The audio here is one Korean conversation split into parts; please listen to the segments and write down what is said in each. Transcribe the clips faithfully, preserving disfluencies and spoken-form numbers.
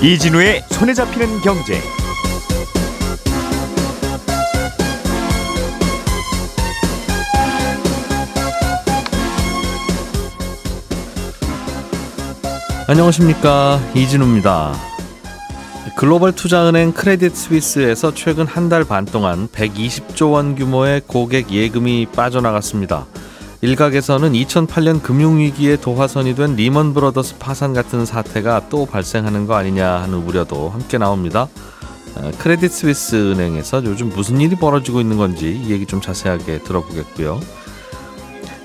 이진우의 손에 잡히는 경제. 안녕하십니까, 이진우입니다. 글로벌 투자은행 크레디트 스위스에서 최근 한 달 반 동안 백이십조 원 규모의 고객 예금이 빠져나갔습니다. 일각에서는 이천팔년 금융위기의 도화선이 된 리먼 브라더스 파산 같은 사태가 또 발생하는 거 아니냐 하는 우려도 함께 나옵니다. 크레딧 스위스 은행에서 요즘 무슨 일이 벌어지고 있는 건지 이 얘기 좀 자세하게 들어보겠고요.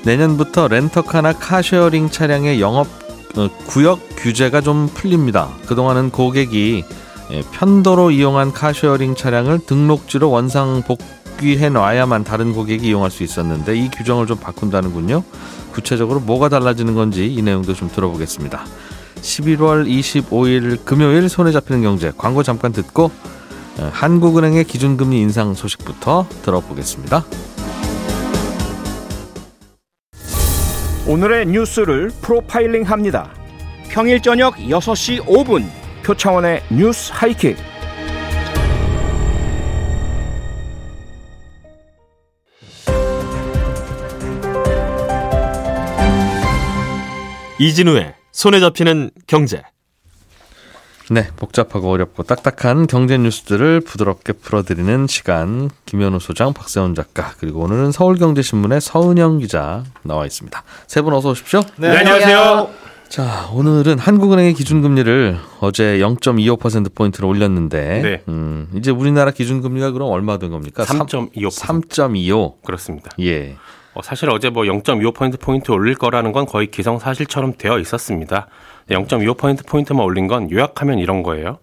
내년부터 렌터카나 카쉐어링 차량의 영업 구역 규제가 좀 풀립니다. 그동안은 고객이 편도로 이용한 카쉐어링 차량을 등록지로 원상 복구 해놔야만 다른 고객이 이용할 수 있었는데 이 규정을 좀 바꾼다는군요. 구체적으로 뭐가 달라지는 건지 이 내용도 좀 들어보겠습니다. 십일월 이십오일 금요일 손에 잡히는 경제, 광고 잠깐 듣고 한국은행의 기준금리 인상 소식부터 들어보겠습니다. 오늘의 뉴스를 프로파일링합니다. 평일 저녁 여섯시 오분 표창원의 뉴스 하이킥. 이진우의 손에 잡히는 경제. 네, 복잡하고 어렵고 딱딱한 경제 뉴스들을 부드럽게 풀어드리는 시간. 김현우 소장, 박세훈 작가, 그리고 오늘은 서울경제신문의 서은영 기자 나와 있습니다. 세 분 어서 오십시오. 네, 네, 안녕하세요. 자, 오늘은 한국은행의 기준금리를 어제 영점이오 퍼센트포인트로 올렸는데 네. 음, 이제 우리나라 기준금리가 그럼 얼마 된 겁니까? 삼점이오 퍼센트. 삼점이오. 그렇습니다. 예. 사실 어제 뭐 영점이오 퍼센트포인트 올릴 거라는 건 거의 기성사실처럼 되어 있었습니다. 영점이오 퍼센트포인트만 올린 건 요약하면 이런 거예요.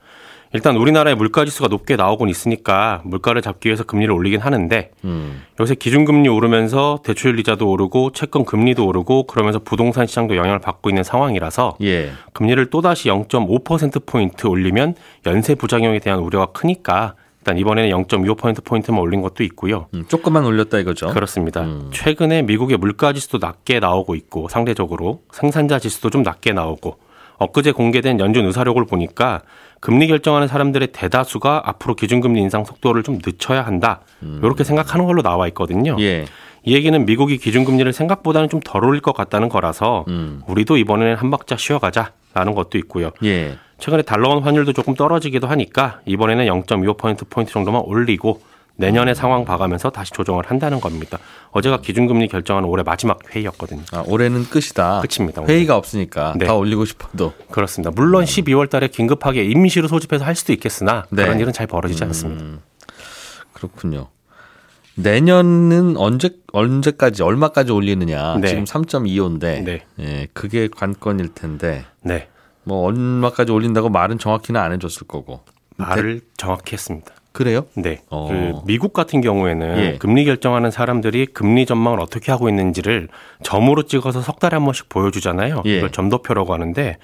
일단 우리나라의 물가지수가 높게 나오곤 있으니까 물가를 잡기 위해서 금리를 올리긴 하는데 음. 요새 기준금리 오르면서 대출이자도 오르고 채권금리도 오르고 그러면서 부동산 시장도 영향을 받고 있는 상황이라서 예. 금리를 또다시 영점오 퍼센트포인트 올리면 연쇄 부작용에 대한 우려가 크니까 일단 이번에는 영점이오 퍼센트포인트만 올린 것도 있고요. 음, 조금만 올렸다 이거죠. 그렇습니다. 음. 최근에 미국의 물가지수도 낮게 나오고 있고 상대적으로 생산자 지수도 좀 낮게 나오고 엊그제 공개된 연준 의사록을 보니까 금리 결정하는 사람들의 대다수가 앞으로 기준금리 인상 속도를 좀 늦춰야 한다. 음. 이렇게 생각하는 걸로 나와 있거든요. 예. 이 얘기는 미국이 기준금리를 생각보다는 좀 덜 올릴 것 같다는 거라서 음. 우리도 이번에는 한 박자 쉬어가자라는 것도 있고요. 예. 최근에 달러원 환율도 조금 떨어지기도 하니까 이번에는 영점이오 퍼센트포인트 정도만 올리고 내년의 상황 봐가면서 다시 조정을 한다는 겁니다. 어제가 기준금리 결정하는 올해 마지막 회의였거든요. 아, 올해는 끝이다. 끝입니다. 오늘. 회의가 없으니까 네. 다 올리고 싶어도. 그렇습니다. 물론 십이월 달에 긴급하게 임시로 소집해서 할 수도 있겠으나 네. 그런 일은 잘 벌어지지 않습니다. 음, 그렇군요. 내년은 언제, 언제까지, 얼마까지 올리느냐. 네. 지금 삼점이오인데 네. 예, 그게 관건일 텐데. 네. 뭐 얼마까지 올린다고 말은 정확히는 안 해줬을 거고. 말을 대... 정확히 했습니다. 그래요? 네. 어. 그 미국 같은 경우에는 예. 금리 결정하는 사람들이 금리 전망을 어떻게 하고 있는지를 점으로 찍어서 석 달에 한 번씩 보여주잖아요. 예. 이걸 점도표라고 하는데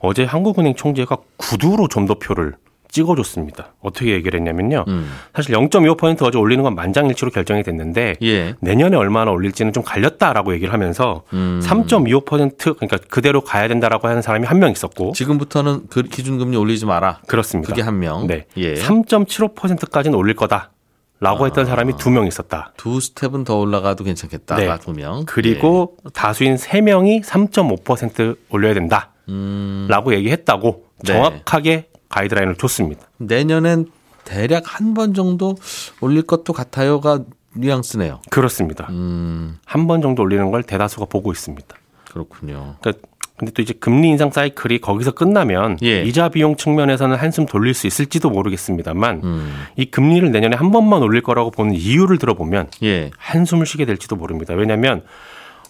어제 한국은행 총재가 구두로 점도표를 찍어줬습니다. 어떻게 얘기를 했냐면요. 음. 사실 영점이오 퍼센트 어제 올리는 건 만장일치로 결정이 됐는데 예. 내년에 얼마나 올릴지는 좀 갈렸다라고 얘기를 하면서 음. 삼점이오 퍼센트 그러니까 그대로 가야 된다라고 하는 사람이 한 명 있었고 지금부터는 그 기준금리 올리지 마라. 그렇습니다. 그게 한 명. 네. 예. 삼점칠오 퍼센트까지는 올릴 거다. 라고 아, 했던 사람이 두 명 있었다. 두 스텝은 더 올라가도 괜찮겠다. 네. 두 명. 그리고 예. 다수인 세 명이 삼점오 퍼센트 올려야 된다. 음. 라고 얘기했다고 네. 정확하게 가이드라인을 줬습니다. 내년엔 대략 한 번 정도 올릴 것도 같아요가 뉘앙스네요. 그렇습니다. 음. 한 번 정도 올리는 걸 대다수가 보고 있습니다. 그렇군요. 그러니까 근데 또 이제 금리 인상 사이클이 거기서 끝나면 예. 이자 비용 측면에서는 한숨 돌릴 수 있을지도 모르겠습니다만 음. 이 금리를 내년에 한 번만 올릴 거라고 보는 이유를 들어보면 예. 한숨을 쉬게 될지도 모릅니다. 왜냐하면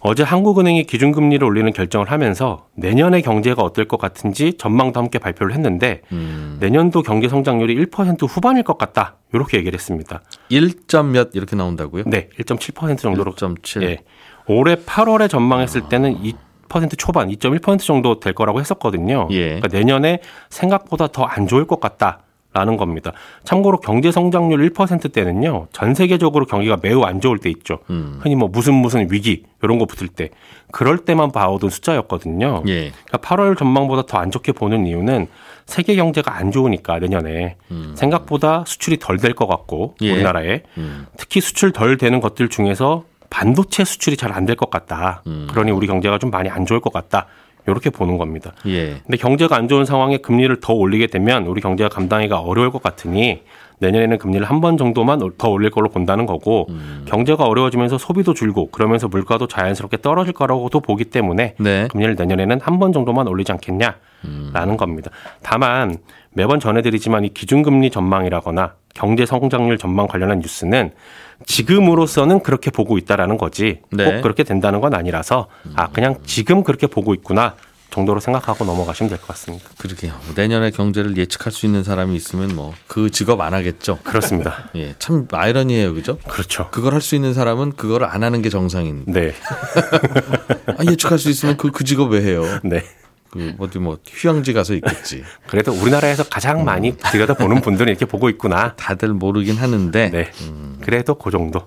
어제 한국은행이 기준금리를 올리는 결정을 하면서 내년의 경제가 어떨 것 같은지 전망도 함께 발표를 했는데 음. 내년도 경제 성장률이 일 퍼센트 후반일 것 같다. 이렇게 얘기를 했습니다. 일 점 몇 이렇게 나온다고요? 네. 일 점 칠 퍼센트 정도로. 일 점 칠. 네. 올해 팔월에 전망했을 아. 때는 이 퍼센트 초반, 이 점 일 퍼센트 정도 될 거라고 했었거든요. 예. 그러니까 내년에 생각보다 더 안 좋을 것 같다. 라는 겁니다. 참고로 경제 성장률 일 퍼센트 때는요. 전 세계적으로 경기가 매우 안 좋을 때 있죠. 음. 흔히 뭐 무슨 무슨 위기 이런 거 붙을 때 그럴 때만 봐오던 숫자였거든요. 예. 그러니까 팔월 전망보다 더 안 좋게 보는 이유는 세계 경제가 안 좋으니까 내년에 음. 생각보다 수출이 덜 될 것 같고 예. 우리나라에 음. 특히 수출 덜 되는 것들 중에서 반도체 수출이 잘 안 될 것 같다. 음. 그러니 우리 경제가 좀 많이 안 좋을 것 같다. 이렇게 보는 겁니다. 그런데 예. 경제가 안 좋은 상황에 금리를 더 올리게 되면 우리 경제가 감당하기가 어려울 것 같으니 내년에는 금리를 한 번 정도만 더 올릴 걸로 본다는 거고 음. 경제가 어려워지면서 소비도 줄고 그러면서 물가도 자연스럽게 떨어질 거라고도 보기 때문에 네. 금리를 내년에는 한 번 정도만 올리지 않겠냐라는 음. 겁니다. 다만 매번 전해드리지만 이 기준금리 전망이라거나 경제 성장률 전망 관련한 뉴스는 지금으로서는 그렇게 보고 있다라는 거지 네. 꼭 그렇게 된다는 건 아니라서 아 그냥 지금 그렇게 보고 있구나 정도로 생각하고 넘어가시면 될 것 같습니다. 그러게요. 내년의 경제를 예측할 수 있는 사람이 있으면 뭐 그 직업 안 하겠죠. 그렇습니다. 예, 참 아이러니해요, 그죠? 그렇죠. 그걸 할 수 있는 사람은 그걸 안 하는 게 정상인. 네. 아, 예측할 수 있으면 그, 그 직업 왜 해요? 네. 그 어디 뭐 휴양지 가서 있겠지. 그래도 우리나라에서 가장 많이 음. 들여다보는 분들은 이렇게 보고 있구나. 다들 모르긴 하는데. 네. 음. 그래도 그 정도.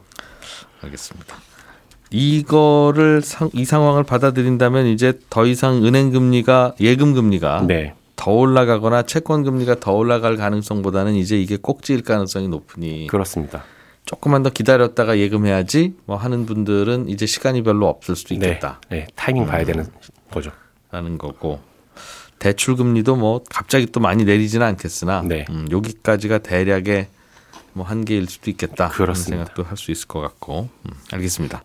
알겠습니다. 이거를 이 상황을 받아들인다면 이제 더 이상 은행 금리가 예금 금리가 네. 더 올라가거나 채권 금리가 더 올라갈 가능성보다는 이제 이게 꼭지일 가능성이 높으니 그렇습니다. 조금만 더 기다렸다가 예금해야지 뭐 하는 분들은 이제 시간이 별로 없을 수도 있겠다. 네, 네. 타이밍 봐야 음. 되는 거죠. 라는 거고 대출 금리도 뭐 갑자기 또 많이 내리지는 않겠으나 네. 음, 여기까지가 대략의 뭐 한계일 수도 있겠다. 그렇습니다. 생각도 할 수 있을 것 같고 음, 알겠습니다.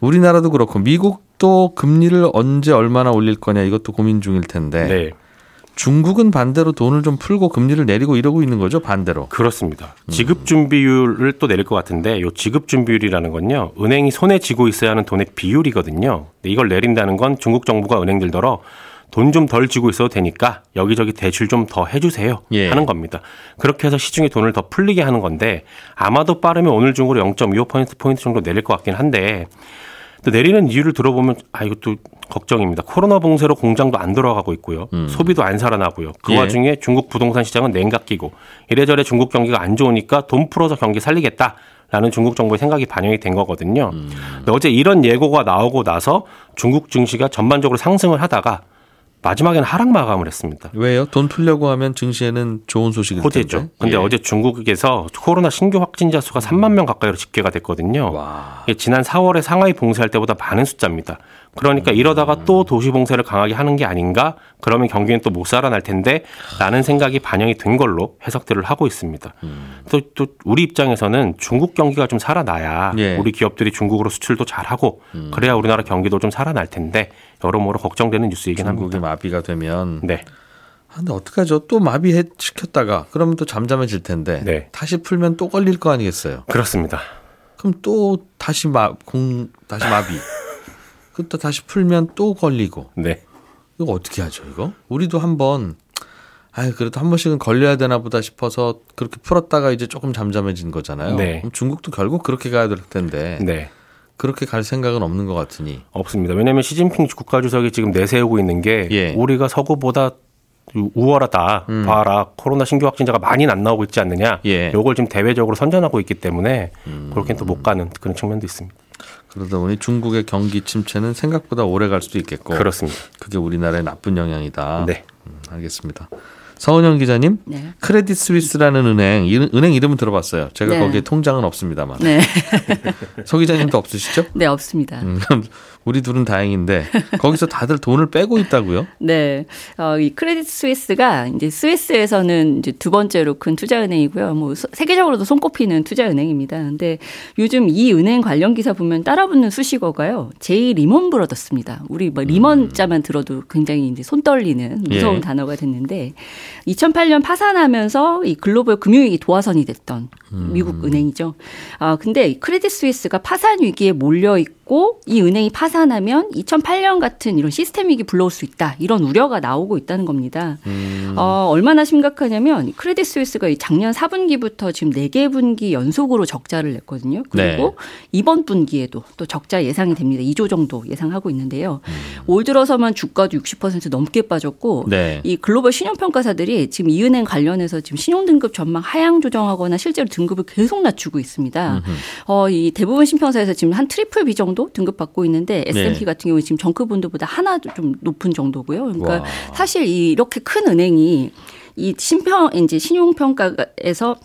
우리나라도 그렇고 미국도 금리를 언제 얼마나 올릴 거냐 이것도 고민 중일 텐데 네. 중국은 반대로 돈을 좀 풀고 금리를 내리고 이러고 있는 거죠 반대로. 그렇습니다. 지급준비율을 음. 또 내릴 것 같은데 이 지급준비율이라는 건요. 은행이 손에 쥐고 있어야 하는 돈의 비율이거든요. 이걸 내린다는 건 중국 정부가 은행들더러 돈 좀 덜 쥐고 있어도 되니까 여기저기 대출 좀 더 해주세요 예. 하는 겁니다. 그렇게 해서 시중에 돈을 더 풀리게 하는 건데 아마도 빠르면 오늘 중으로 영점이오 퍼센트포인트 정도 내릴 것 같긴 한데 또 내리는 이유를 들어보면 아 이것도 걱정입니다. 코로나 봉쇄로 공장도 안 돌아가고 있고요. 음. 소비도 안 살아나고요. 그 예. 와중에 중국 부동산 시장은 냉각기고 이래저래 중국 경기가 안 좋으니까 돈 풀어서 경기 살리겠다라는 중국 정부의 생각이 반영이 된 거거든요. 음. 근데 어제 이런 예고가 나오고 나서 중국 증시가 전반적으로 상승을 하다가 마지막에는 하락 마감을 했습니다. 왜요? 돈 풀려고 하면 증시에는 좋은 소식일 텐데. 호재죠. 그런데 예. 어제 중국에서 코로나 신규 확진자 수가 삼만 명 가까이로 집계가 됐거든요. 와. 지난 사월에 상하이 봉쇄할 때보다 많은 숫자입니다. 그러니까 이러다가 또 도시 봉쇄를 강하게 하는 게 아닌가? 그러면 경기는 또 못 살아날 텐데 라는 생각이 반영이 된 걸로 해석들을 하고 있습니다. 음. 또, 또 우리 입장에서는 중국 경기가 좀 살아나야 예. 우리 기업들이 중국으로 수출도 잘하고 음. 그래야 우리나라 경기도 좀 살아날 텐데 여러모로 걱정되는 뉴스이긴 합니다. 중국이 마비가 되면. 네. 근데 어떡하죠? 또 마비시켰다가 그러면 또 잠잠해질 텐데 네. 다시 풀면 또 걸릴 거 아니겠어요? 그렇습니다. 그럼 또 다시, 마, 공, 다시 마비. 그럼 또 다시 풀면 또 걸리고. 네. 이거 어떻게 하죠, 이거? 우리도 한 번, 아 그래도 한 번씩은 걸려야 되나 보다 싶어서 그렇게 풀었다가 이제 조금 잠잠해진 거잖아요. 네. 그럼 중국도 결국 그렇게 가야 될 텐데. 네. 그렇게 갈 생각은 없는 것 같으니. 없습니다. 왜냐하면 시진핑 국가주석이 지금 내세우고 있는 게 예. 우리가 서구보다 우월하다. 음. 봐라. 코로나 신규 확진자가 많이 안 나오고 있지 않느냐. 예. 이걸 지금 대외적으로 선전하고 있기 때문에 음. 그렇게는 또 못 가는 그런 측면도 있습니다. 그러다 보니 중국의 경기 침체는 생각보다 오래 갈 수도 있겠고. 그렇습니다. 그게 우리나라의 나쁜 영향이다. 네. 음, 알겠습니다. 서은영 기자님, 네. 크레딧 스위스라는 은행, 은행 이름은 들어봤어요. 제가 네. 거기에 통장은 없습니다만. 네. 서 기자님도 없으시죠? 네, 없습니다. 음, 우리 둘은 다행인데 거기서 다들 돈을 빼고 있다고요? 네, 어, 이 크레딧 스위스가 이제 스위스에서는 이제 두 번째로 큰 투자은행이고요. 뭐 세계적으로도 손꼽히는 투자은행입니다. 그런데 요즘 이 은행 관련 기사 보면 따라붙는 수식어가요. 제이 리먼 브라더스입니다. 우리 뭐 리먼 자만 들어도 굉장히 이제 손 떨리는 무서운 예. 단어가 됐는데. 이천팔 년 파산하면서 이 글로벌 금융위기 도화선이 됐던 음. 미국 은행이죠. 아, 근데 크레딧 스위스가 파산 위기에 몰려 있고 이 은행이 파산하면 이천팔 년 같은 이런 시스템 위기 불러올 수 있다. 이런 우려가 나오고 있다는 겁니다. 음. 어, 얼마나 심각하냐면 크레딧 스위스가 작년 사 분기부터 지금 네 개 분기 연속으로 적자를 냈거든요. 그리고 네. 이번 분기에도 또 적자 예상이 됩니다. 이 조 정도 예상하고 있는데요. 음. 올 들어서만 주가도 육십 퍼센트 넘게 빠졌고 네. 이 글로벌 신용평가사들이 지금 이 은행 관련해서 지금 신용등급 전망 하향 조정하거나 실제로 등급을 계속 낮추고 있습니다. 어, 이 대부분 신평사에서 지금 한 트리플 B 정도 정도 등급받고 있는데 에스 앤 피 네. 같은 경우는 지금 정크본드보다 하나 좀 높은 정도고요. 그러니까 와. 사실 이렇게 큰 은행이 이 신평 이제 신용평가에서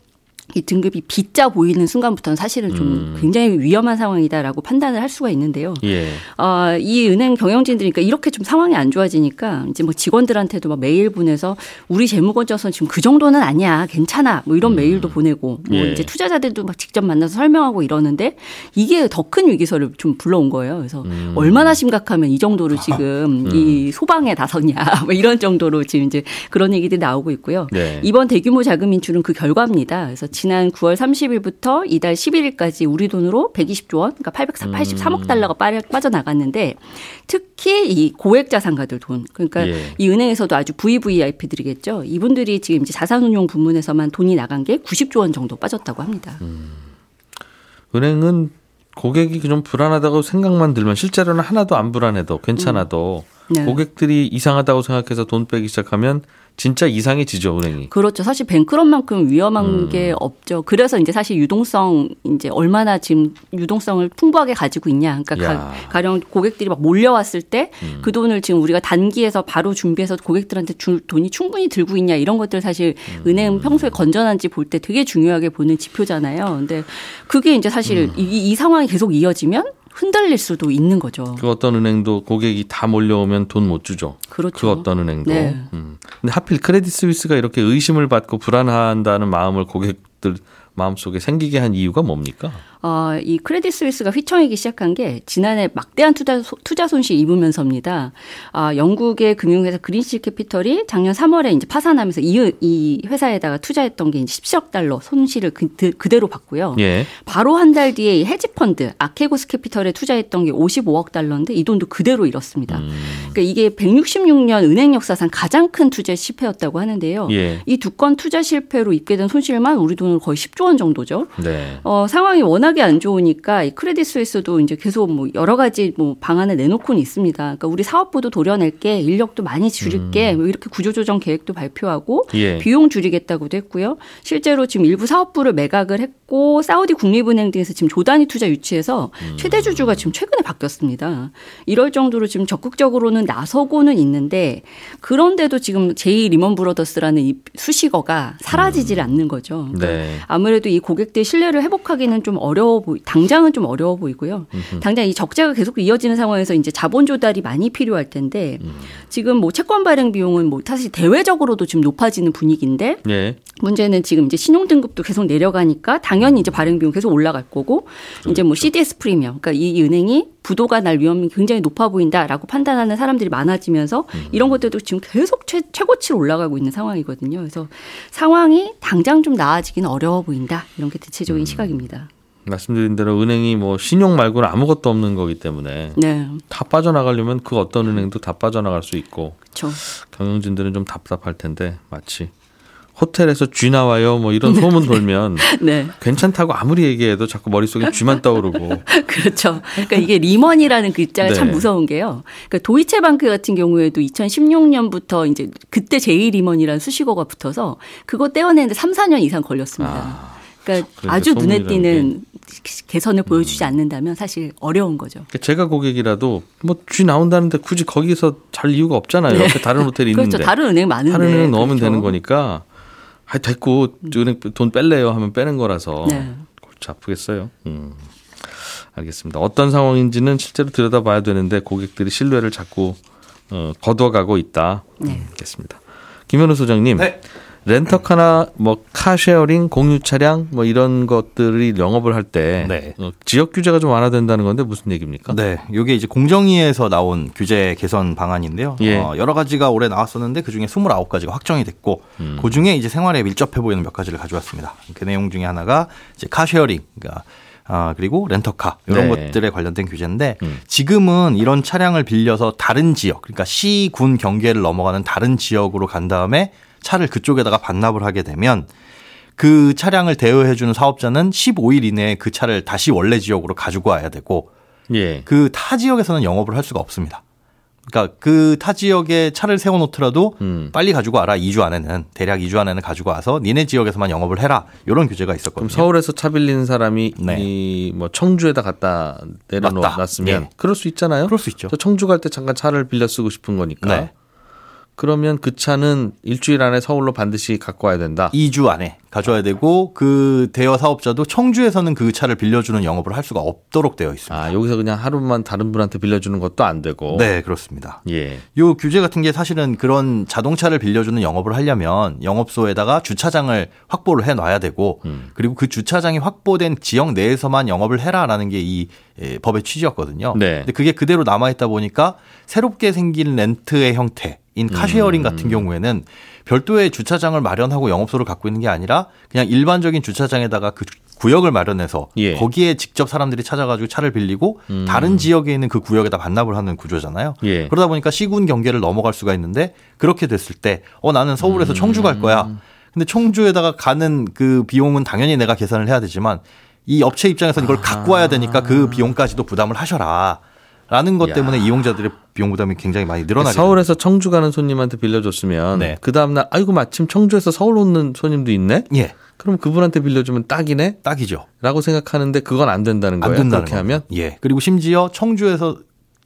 이 등급이 B자 보이는 순간부터는 사실은 좀 음. 굉장히 위험한 상황이다라고 판단을 할 수가 있는데요. 예. 어, 이 은행 경영진들이니까 이렇게 좀 상황이 안 좋아지니까 이제 뭐 직원들한테도 막 메일 보내서 우리 재무건져서는 지금 그 정도는 아니야, 괜찮아, 뭐 이런 음. 메일도 보내고 뭐 예. 이제 투자자들도 막 직접 만나서 설명하고 이러는데 이게 더 큰 위기설을 좀 불러온 거예요. 그래서 음. 얼마나 심각하면 이 정도로 지금 음. 이 소방에 나섰냐, 뭐 이런 정도로 지금 이제 그런 얘기들이 나오고 있고요. 네. 이번 대규모 자금 인출은 그 결과입니다. 그래서 지난 구월 삼십일부터 이달 십일일까지 우리 돈으로 백이십조 원, 그러니까 팔백팔십삼억 달러가 빠져나갔는데 특히 이 고액 자산가들 돈, 그러니까 예. 이 은행에서도 아주 브이브이아이피들이겠죠. 이분들이 지금 이제 자산운용 부문에서만 돈이 나간 게 구십조 원 정도 빠졌다고 합니다. 음. 은행은 고객이 좀 불안하다고 생각만 들면 실제로는 하나도 안 불안해도 괜찮아도 음. 네. 고객들이 이상하다고 생각해서 돈 빼기 시작하면 진짜 이상해지죠, 은행이. 그렇죠. 사실 뱅크런만큼 위험한 음. 게 없죠. 그래서 이제 사실 유동성 이제 얼마나 지금 유동성을 풍부하게 가지고 있냐. 그러니까 가, 가령 고객들이 막 몰려왔을 때 그 음. 돈을 지금 우리가 단기에서 바로 준비해서 고객들한테 줄 돈이 충분히 들고 있냐 이런 것들 사실 음. 은행 평소에 건전한지 볼 때 되게 중요하게 보는 지표잖아요. 근데 그게 이제 사실 음. 이, 이 상황이 계속 이어지면 흔들릴 수도 있는 거죠. 그 어떤 은행도 고객이 다 몰려오면 돈 못 주죠. 그렇죠. 그 어떤 은행도. 네. 음. 근데 하필 크레딧 스위스가 이렇게 의심을 받고 불안한다는 마음을 고객들 마음속에 생기게 한 이유가 뭡니까? 어, 이 크레딧 스위스가 휘청이기 시작한 게 지난해 막대한 투자, 투자 손실 입으면서입니다. 아, 영국의 금융회사 그린실 캐피털이 작년 삼월에 이제 파산하면서 이, 이 회사에다가 투자했던 게 이제 십칠억 달러 손실을 그, 그대로 받고요. 예. 바로 한 달 뒤에 이 헤지펀드 아케고스 캐피털에 투자했던 게 오십오억 달러인데 이 돈도 그대로 잃었습니다. 음. 그러니까 이게 백육십육 년 은행 역사상 가장 큰 투자 실패였다고 하는데요. 예. 이 두 건 투자 실패로 입게 된 손실만 우리 돈으로 거의 십조 원 정도죠. 네. 어, 상황이 워낙 안 좋으니까 이 크레딧 스위스도 이제 계속 뭐 여러 가지 뭐 방안을 내놓고는 있습니다. 그러니까 우리 사업부도 도려낼게, 인력도 많이 줄일게, 음. 이렇게 구조조정 계획도 발표하고 예. 비용 줄이겠다고도 했고요. 실제로 지금 일부 사업부를 매각을 했고 사우디 국립은행 등에서 지금 조단위 투자 유치해서 음. 최대 주주가 지금 최근에 바뀌었습니다. 이럴 정도로 지금 적극적으로는 나서고는 있는데 그런데도 지금 제이 리먼 브라더스라는 이 수식어가 사라지질 음. 않는 거죠. 그러니까 네. 아무래도 이 고객들의 신뢰를 회복하기는 좀 어려. 어려워 보이, 당장은 좀 어려워 보이고요. 음흠. 당장 이 적자가 계속 이어지는 상황에서 이제 자본 조달이 많이 필요할 텐데 음. 지금 뭐 채권 발행 비용은 뭐 사실 대외적으로도 지금 높아지는 분위기인데 예. 문제는 지금 이제 신용 등급도 계속 내려가니까 당연히 이제 발행 비용 계속 올라갈 거고 그렇죠. 이제 뭐 씨디에스 프리미엄, 그러니까 이 은행이 부도가 날 위험이 굉장히 높아 보인다라고 판단하는 사람들이 많아지면서 음. 이런 것들도 지금 계속 최, 최고치로 올라가고 있는 상황이거든요. 그래서 상황이 당장 좀 나아지기는 어려워 보인다 이런 게 대체적인 음. 시각입니다. 말씀드린 대로 은행이 뭐 신용 말고는 아무것도 없는 거기 때문에 네. 다 빠져나가려면 그 어떤 은행도 다 빠져나갈 수 있고 그쵸. 경영진들은 좀 답답할 텐데 마치 호텔에서 쥐 나와요 뭐 이런 소문 돌면 네. 괜찮다고 아무리 얘기해도 자꾸 머릿속에 쥐만 떠오르고 그렇죠. 그러니까 이게 리먼이라는 글자가 네. 참 무서운 게요. 그러니까 도이체방크 같은 경우에도 이천십육 년부터 이제 그때 제이 리먼이라는 수식어가 붙어서 그거 떼어내는데 삼, 사년 이상 걸렸습니다. 아. 그러니까 아주 눈에 띄는 개선을 보여주지 음. 않는다면 사실 어려운 거죠. 제가 고객이라도 뭐 쥐 나온다는데 굳이 거기서 잘 이유가 없잖아요. 네. 다른 호텔이 그렇죠. 있는데. 다른 은행 많은데. 다른 은행 넣으면 그렇죠. 되는 거니까 아, 됐고 은행 돈 뺄래요 하면 빼는 거라서 네. 골치 아프겠어요. 음. 알겠습니다. 어떤 상황인지는 실제로 들여다봐야 되는데 고객들이 신뢰를 자꾸 어, 거둬가고 있다. 네. 알겠습니다. 김현우 소장님. 네. 렌터카나 뭐 카쉐어링, 공유 차량 뭐 이런 것들이 영업을 할 때 네. 지역 규제가 좀 완화된다는 건데 무슨 얘기입니까? 네, 이게 이제 공정위에서 나온 규제 개선 방안인데요. 예. 어, 여러 가지가 올해 나왔었는데 그 중에 스물아홉 가지가 확정이 됐고 음. 그 중에 이제 생활에 밀접해 보이는 몇 가지를 가져왔습니다. 그 내용 중에 하나가 이제 카쉐어링, 그러니까 아, 그리고 렌터카 이런 네. 것들에 관련된 규제인데 음. 지금은 이런 차량을 빌려서 다른 지역, 그러니까 시, 군 경계를 넘어가는 다른 지역으로 간 다음에 차를 그쪽에다가 반납을 하게 되면 그 차량을 대여해 주는 사업자는 십오일 이내에 그 차를 다시 원래 지역으로 가지고 와야 되고 예. 그 타 지역에서는 영업을 할 수가 없습니다. 그러니까 그 타 지역에 차를 세워놓더라도 음. 빨리 가지고 와라. 이 주 안에는. 대략 이 주 안에는 가지고 와서 니네 지역에서만 영업을 해라. 이런 규제가 있었거든요. 그럼 서울에서 차 빌린 사람이 네. 이 뭐 청주에다 갖다 내려놨으면 예. 그럴 수 있잖아요. 그럴 수 있죠. 저 청주 갈 때 잠깐 차를 빌려 쓰고 싶은 거니까. 네. 그러면 그 차는 일주일 안에 서울로 반드시 갖고 와야 된다. 이 주 안에 가져와야 되고 그 대여 사업자도 청주에서는 그 차를 빌려주는 영업을 할 수가 없도록 되어 있습니다. 아, 여기서 그냥 하루만 다른 분한테 빌려주는 것도 안 되고. 네, 그렇습니다. 예. 요 규제 같은 게 사실은 그런 자동차를 빌려주는 영업을 하려면 영업소에다가 주차장을 확보를 해놔야 되고 음. 그리고 그 주차장이 확보된 지역 내에서만 영업을 해라라는 게 이 법의 취지였거든요. 네. 근데 그게 그대로 남아있다 보니까 새롭게 생긴 렌트의 형태. 인 카쉐어링 음. 같은 경우에는 별도의 주차장을 마련하고 영업소를 갖고 있는 게 아니라 그냥 일반적인 주차장에다가 그 구역을 마련해서 예. 거기에 직접 사람들이 찾아가지고 차를 빌리고 음. 다른 지역에 있는 그 구역에다 반납을 하는 구조잖아요. 예. 그러다 보니까 시군 경계를 넘어갈 수가 있는데 그렇게 됐을 때 어, 나는 서울에서 음. 청주 갈 거야. 근데 청주에다가 가는 그 비용은 당연히 내가 계산을 해야 되지만 이 업체 입장에서는 이걸 아. 갖고 와야 되니까 그 비용까지도 부담을 하셔라. 라는 것 야. 때문에 이용자들의 비용 부담이 굉장히 많이 늘어나게 서울에서 됩니다. 청주 가는 손님한테 빌려줬으면 네. 그 다음날 아이고 마침 청주에서 서울 오는 손님도 있네. 예. 그럼 그분한테 빌려주면 딱이네. 딱이죠. 라고 생각하는데 그건 안 된다는 거예요. 안 된다는 그렇게 거. 하면. 예. 그리고 심지어 청주에서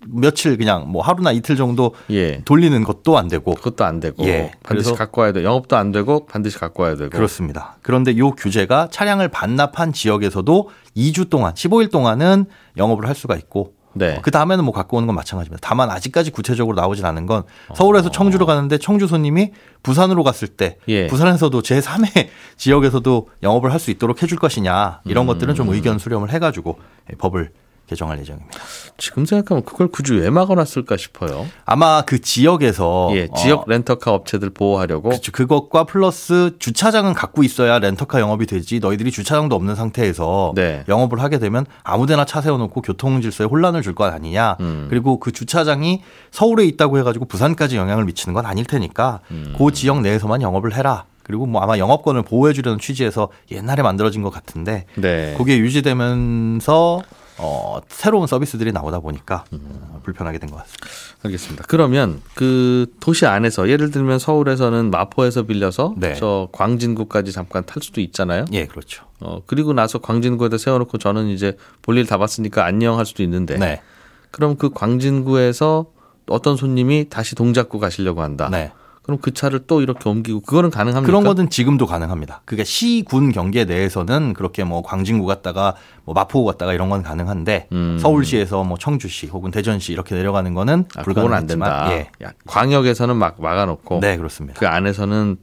며칠 그냥 뭐 하루나 이틀 정도 예. 돌리는 것도 안 되고. 그것도 안 되고. 예. 반드시 갖고 와야 돼. 영업도 안 되고 반드시 갖고 와야 되고. 그렇습니다. 그런데 이 규제가 차량을 반납한 지역에서도 이 주 동안 십오 일 동안은 영업을 할 수가 있고. 네. 그 다음에는 뭐 갖고 오는 건 마찬가지입니다. 다만 아직까지 구체적으로 나오진 않은 건 서울에서 어. 청주로 가는데 청주 손님이 부산으로 갔을 때 예. 부산에서도 제삼의 지역에서도 영업을 할 수 있도록 해줄 것이냐 이런 음. 것들은 좀 의견 수렴을 해가지고 법을 개정할 예정입니다. 지금 생각하면 그걸 굳이 왜 막아놨을까 싶어요. 아마 그 지역에서 예, 지역 렌터카 업체들 보호하려고. 그렇죠. 그것과 플러스 주차장은 갖고 있어야 렌터카 영업이 되지. 너희들이 주차장도 없는 상태에서 네. 영업을 하게 되면 아무데나 차 세워놓고 교통 질서에 혼란을 줄 건 아니냐. 음. 그리고 그 주차장이 서울에 있다고 해가지고 부산까지 영향을 미치는 건 아닐 테니까 음. 그 지역 내에서만 영업을 해라. 그리고 뭐 아마 영업권을 보호해 주려는 취지에서 옛날에 만들어진 것 같은데 네. 그게 유지되면서. 어, 새로운 서비스들이 나오다 보니까 음. 불편하게 된 것 같습니다. 알겠습니다. 그러면 그 도시 안에서 예를 들면 서울에서는 마포에서 빌려서 네. 저 광진구까지 잠깐 탈 수도 있잖아요. 예, 그렇죠. 어, 그리고 나서 광진구에다 세워놓고 저는 이제 볼일 다 봤으니까 안녕 할 수도 있는데 네. 그럼 그 광진구에서 어떤 손님이 다시 동작구 가시려고 한다. 네. 그럼 그 차를 또 이렇게 옮기고 그거는 가능합니까? 그런 거는 지금도 가능합니다. 그게 시군 경계 내에서는 그렇게 뭐 광진구 갔다가 뭐 마포구 갔다가 이런 건 가능한데 음. 서울시에서 뭐 청주시 혹은 대전시 이렇게 내려가는 거는 아, 불가능하지만 안 된다. 예. 광역에서는 막 막아놓고 네 그렇습니다. 그 안에서는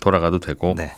돌아가도 되고 네.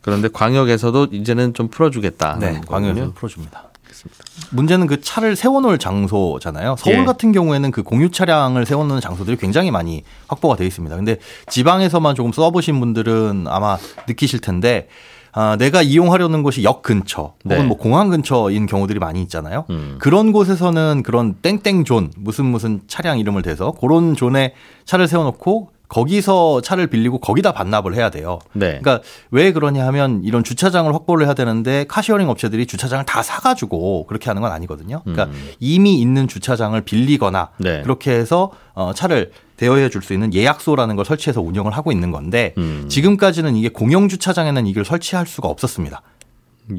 그런데 광역에서도 이제는 좀 풀어주겠다. 네, 광역에서는 풀어줍니다. 알겠습니다. 문제는 그 차를 세워놓을 장소잖아요. 서울 예. 같은 경우에는 그 공유 차량을 세워놓는 장소들이 굉장히 많이 확보가 되어 있습니다. 근데 지방에서만 조금 써보신 분들은 아마 느끼실 텐데 아, 내가 이용하려는 곳이 역 근처 혹은 네. 뭐 공항 근처인 경우들이 많이 있잖아요. 음. 그런 곳에서는 그런 땡땡존 무슨 무슨 차량 이름을 대서 그런 존에 차를 세워놓고 거기서 차를 빌리고 거기다 반납을 해야 돼요. 네. 그러니까 왜 그러냐 하면 이런 주차장을 확보를 해야 되는데 카시어링 업체들이 주차장을 다 사가지고 그렇게 하는 건 아니거든요. 그러니까 음. 이미 있는 주차장을 빌리거나 네. 그렇게 해서 차를 대여해 줄 수 있는 예약소라는 걸 설치해서 운영을 하고 있는 건데 음. 지금까지는 이게 공영주차장에는 이걸 설치할 수가 없었습니다.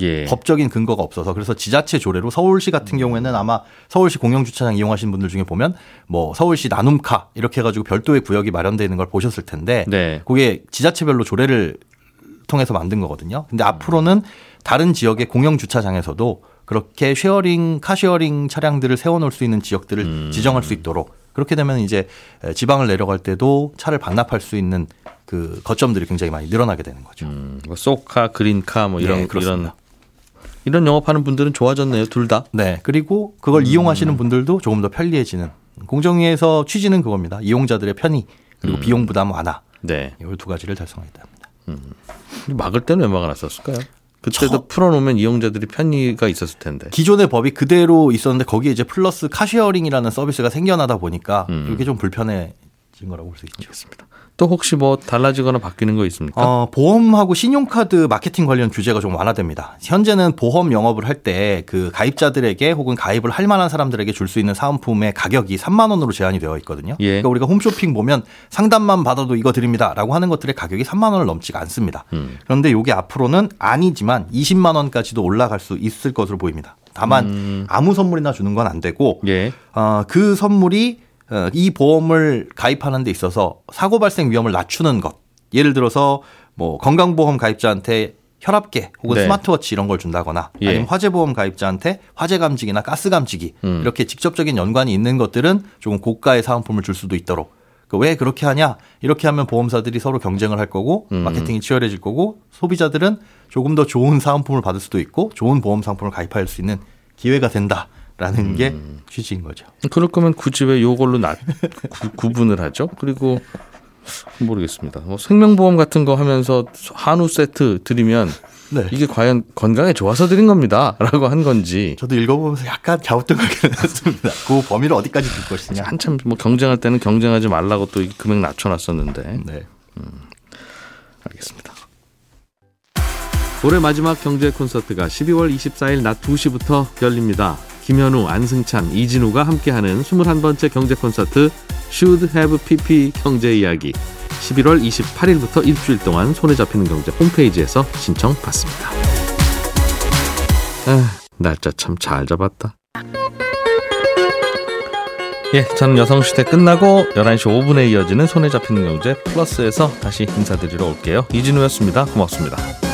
예. 법적인 근거가 없어서 그래서 지자체 조례로 서울시 같은 경우에는 아마 서울시 공영주차장 이용하신 분들 중에 보면 뭐 서울시 나눔카 이렇게 해가지고 별도의 구역이 마련되어 있는 걸 보셨을 텐데 네. 그게 지자체별로 조례를 통해서 만든 거거든요. 근데 앞으로는 다른 지역의 공영주차장에서도 그렇게 쉐어링, 카쉐어링 차량들을 세워놓을 수 있는 지역들을 음. 지정할 수 있도록 그렇게 되면 이제 지방을 내려갈 때도 차를 반납할 수 있는 그 거점들이 굉장히 많이 늘어나게 되는 거죠. 음, 소카, 그린카 뭐 이런 네, 이런 이런 영업하는 분들은 좋아졌네요, 둘 다. 네. 그리고 그걸 음. 이용하시는 분들도 조금 더 편리해지는 공정위에서 취지는 그겁니다. 이용자들의 편의 그리고 음. 비용 부담 완화. 네. 이 두 가지를 달성했답니다. 음. 막을 때는 왜 막아놨었을까요? 그때도 저... 풀어놓으면 이용자들이 편의가 있었을 텐데. 기존의 법이 그대로 있었는데 거기에 이제 플러스 카쉐어링이라는 서비스가 생겨나다 보니까 음. 이게 좀 불편해. 달라진 거라고 볼 수 있죠. 알겠습니다. 또 혹시 뭐 달라지거나 바뀌는 거 있습니까? 어, 보험하고 신용카드 마케팅 관련 규제가 좀 완화됩니다. 현재는 보험 영업을 할 때 그 가입자들에게 혹은 가입을 할 만한 사람들에게 줄 수 있는 사은품의 가격이 삼만 원으로 제한이 되어 있거든요. 예. 그러니까 우리가 홈쇼핑 보면 상담만 받아도 이거 드립니다라고 하는 것들의 가격이 삼만 원을 넘지가 않습니다. 음. 그런데 이게 앞으로는 아니지만 이십만 원까지도 올라갈 수 있을 것으로 보입니다. 다만 음. 아무 선물이나 주는 건 안 되고 예. 어, 그 선물이 이 보험을 가입하는 데 있어서 사고 발생 위험을 낮추는 것. 예를 들어서 뭐 건강보험 가입자한테 혈압계 혹은 네. 스마트워치 이런 걸 준다거나 예. 아니면 화재보험 가입자한테 화재감지기나 가스감지기 음. 이렇게 직접적인 연관이 있는 것들은 조금 고가의 사은품을 줄 수도 있도록. 왜 그렇게 하냐? 이렇게 하면 보험사들이 서로 경쟁을 할 거고 음. 마케팅이 치열해질 거고 소비자들은 조금 더 좋은 사은품을 받을 수도 있고 좋은 보험 상품을 가입할 수 있는 기회가 된다. 라는 게 음. 취지인 거죠. 그럴 거면 굳이 왜 이걸로 나, 구, 구분을 하죠? 그리고 모르겠습니다. 뭐 생명보험 같은 거 하면서 한우 세트 드리면 네. 이게 과연 건강에 좋아서 드린 겁니다. 라고 한 건지. 저도 읽어보면서 약간 갸우뚱하게 했습니다. 그 범위를 어디까지 둘 것이냐. 한참 뭐 경쟁할 때는 경쟁하지 말라고 또 이 금액 낮춰놨었는데. 네. 음. 알겠습니다. 올해 마지막 경제 콘서트가 십이월 이십사일 낮 두 시부터 열립니다. 김현우, 안승찬, 이진우가 함께하는 스물한 번째 경제 콘서트 Should Have 피피 경제 이야기 십일월 이십팔일부터 일주일 동안 손에 잡히는 경제 홈페이지에서 신청받습니다. 아, 날짜 참 잘 잡았다. 예, 저는 여성시대 끝나고 열한 시 오 분에 이어지는 손에 잡히는 경제 플러스에서 다시 인사드리러 올게요. 이진우였습니다. 고맙습니다.